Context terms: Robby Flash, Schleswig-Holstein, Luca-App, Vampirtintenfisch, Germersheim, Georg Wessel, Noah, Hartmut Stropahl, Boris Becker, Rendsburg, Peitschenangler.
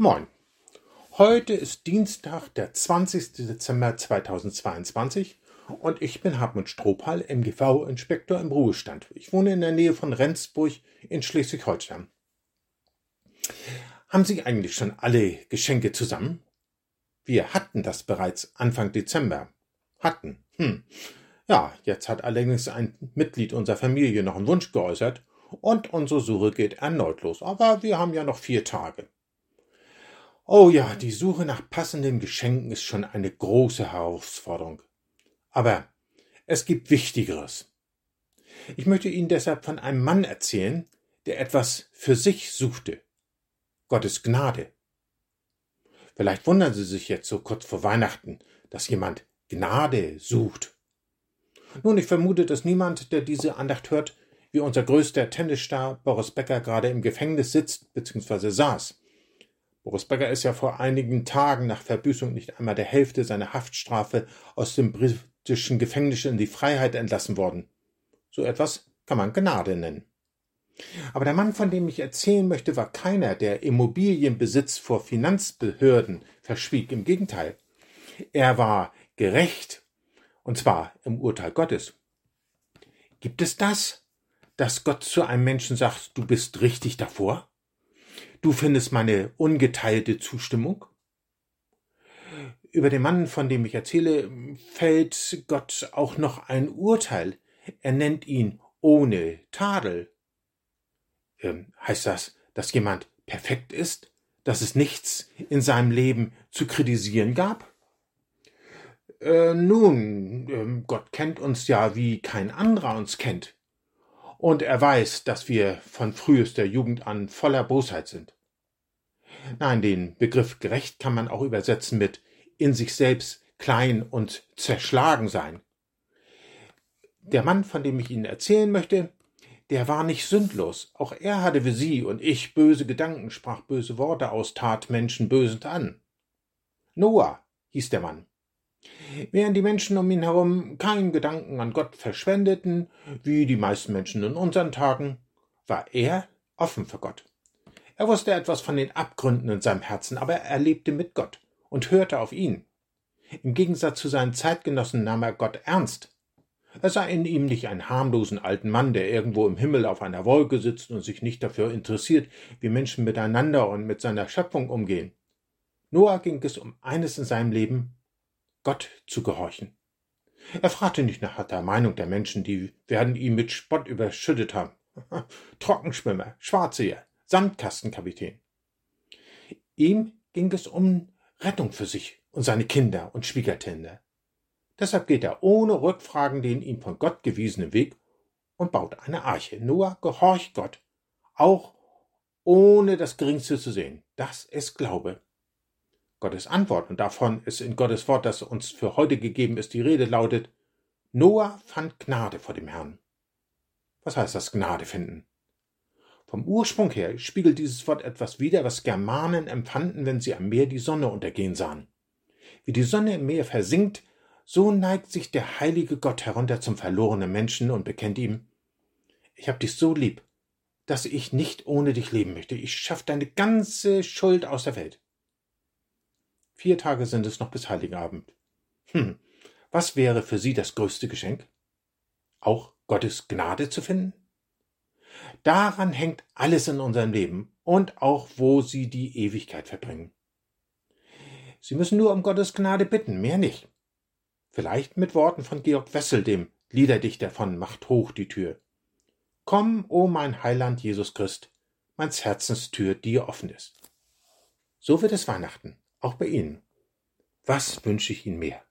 Moin, heute ist Dienstag, der 20. Dezember 2022 und ich bin Hartmut Stropahl, MGV-Inspektor im Ruhestand. Ich wohne in der Nähe von Rendsburg in Schleswig-Holstein. Haben Sie eigentlich schon alle Geschenke zusammen? Wir hatten das bereits Anfang Dezember. Ja, jetzt hat allerdings ein Mitglied unserer Familie noch einen Wunsch geäußert und unsere Suche geht erneut los. Aber wir haben ja noch 4 Tage. Oh ja, die Suche nach passenden Geschenken ist schon eine große Herausforderung. Aber es gibt Wichtigeres. Ich möchte Ihnen deshalb von einem Mann erzählen, der etwas für sich suchte. Gottes Gnade. Vielleicht wundern Sie sich jetzt so kurz vor Weihnachten, dass jemand Gnade sucht. Nun, ich vermute, dass niemand, der diese Andacht hört, wie unser größter Tennisstar Boris Becker gerade im Gefängnis sitzt bzw. saß. Boris Becker ist ja vor einigen Tagen nach Verbüßung nicht einmal der Hälfte seiner Haftstrafe aus dem britischen Gefängnis in die Freiheit entlassen worden. So etwas kann man Gnade nennen. Aber der Mann, von dem ich erzählen möchte, war keiner, der Immobilienbesitz vor Finanzbehörden verschwieg. Im Gegenteil, er war gerecht, und zwar im Urteil Gottes. Gibt es das, dass Gott zu einem Menschen sagt, du bist richtig davor? Du findest meine ungeteilte Zustimmung? Über den Mann, von dem ich erzähle, fällt Gott auch noch ein Urteil. Er nennt ihn ohne Tadel. Heißt das, dass jemand perfekt ist? Dass es nichts in seinem Leben zu kritisieren gab? Nun, Gott kennt uns ja, wie kein anderer uns kennt. Und er weiß, dass wir von frühester Jugend an voller Bosheit sind. Nein, den Begriff gerecht kann man auch übersetzen mit in sich selbst klein und zerschlagen sein. Der Mann, von dem ich Ihnen erzählen möchte, der war nicht sündlos. Auch er hatte wie Sie und ich böse Gedanken, sprach böse Worte aus, tat Menschen bösend an. Noah hieß der Mann. Während die Menschen um ihn herum keinen Gedanken an Gott verschwendeten, wie die meisten Menschen in unseren Tagen, war er offen für Gott. Er wusste etwas von den Abgründen in seinem Herzen, aber er lebte mit Gott und hörte auf ihn. Im Gegensatz zu seinen Zeitgenossen nahm er Gott ernst. Er sah in ihm nicht einen harmlosen alten Mann, der irgendwo im Himmel auf einer Wolke sitzt und sich nicht dafür interessiert, wie Menschen miteinander und mit seiner Schöpfung umgehen. Noah ging es um eines in seinem Leben: Gott zu gehorchen. Er fragte nicht nach der Meinung der Menschen, die werden ihn mit Spott überschüttet haben. Trockenschwimmer, Schwarzseher, Sandkastenkapitän. Ihm ging es um Rettung für sich und seine Kinder und Schwiegerkinder. Deshalb geht er ohne Rückfragen den ihm von Gott gewiesenen Weg und baut eine Arche. Noah gehorcht Gott, auch ohne das Geringste zu sehen. Das ist Glaube. Gottes Antwort, und davon ist in Gottes Wort, das uns für heute gegeben ist, die Rede lautet: Noah fand Gnade vor dem Herrn. Was heißt das, Gnade finden? Vom Ursprung her spiegelt dieses Wort etwas wider, was Germanen empfanden, wenn sie am Meer die Sonne untergehen sahen. Wie die Sonne im Meer versinkt, so neigt sich der heilige Gott herunter zum verlorenen Menschen und bekennt ihm: Ich hab dich so lieb, dass ich nicht ohne dich leben möchte. Ich schaff deine ganze Schuld aus der Welt. 4 Tage sind es noch bis Heiligabend. Was wäre für Sie das größte Geschenk? Auch Gottes Gnade zu finden? Daran hängt alles in unserem Leben und auch, wo Sie die Ewigkeit verbringen. Sie müssen nur um Gottes Gnade bitten, mehr nicht. Vielleicht mit Worten von Georg Wessel, dem Liederdichter von Macht hoch die Tür. Komm, o mein Heiland Jesus Christ, meins Herzenstür dir offen ist. So wird es Weihnachten. Auch bei Ihnen. Was wünsche ich Ihnen mehr?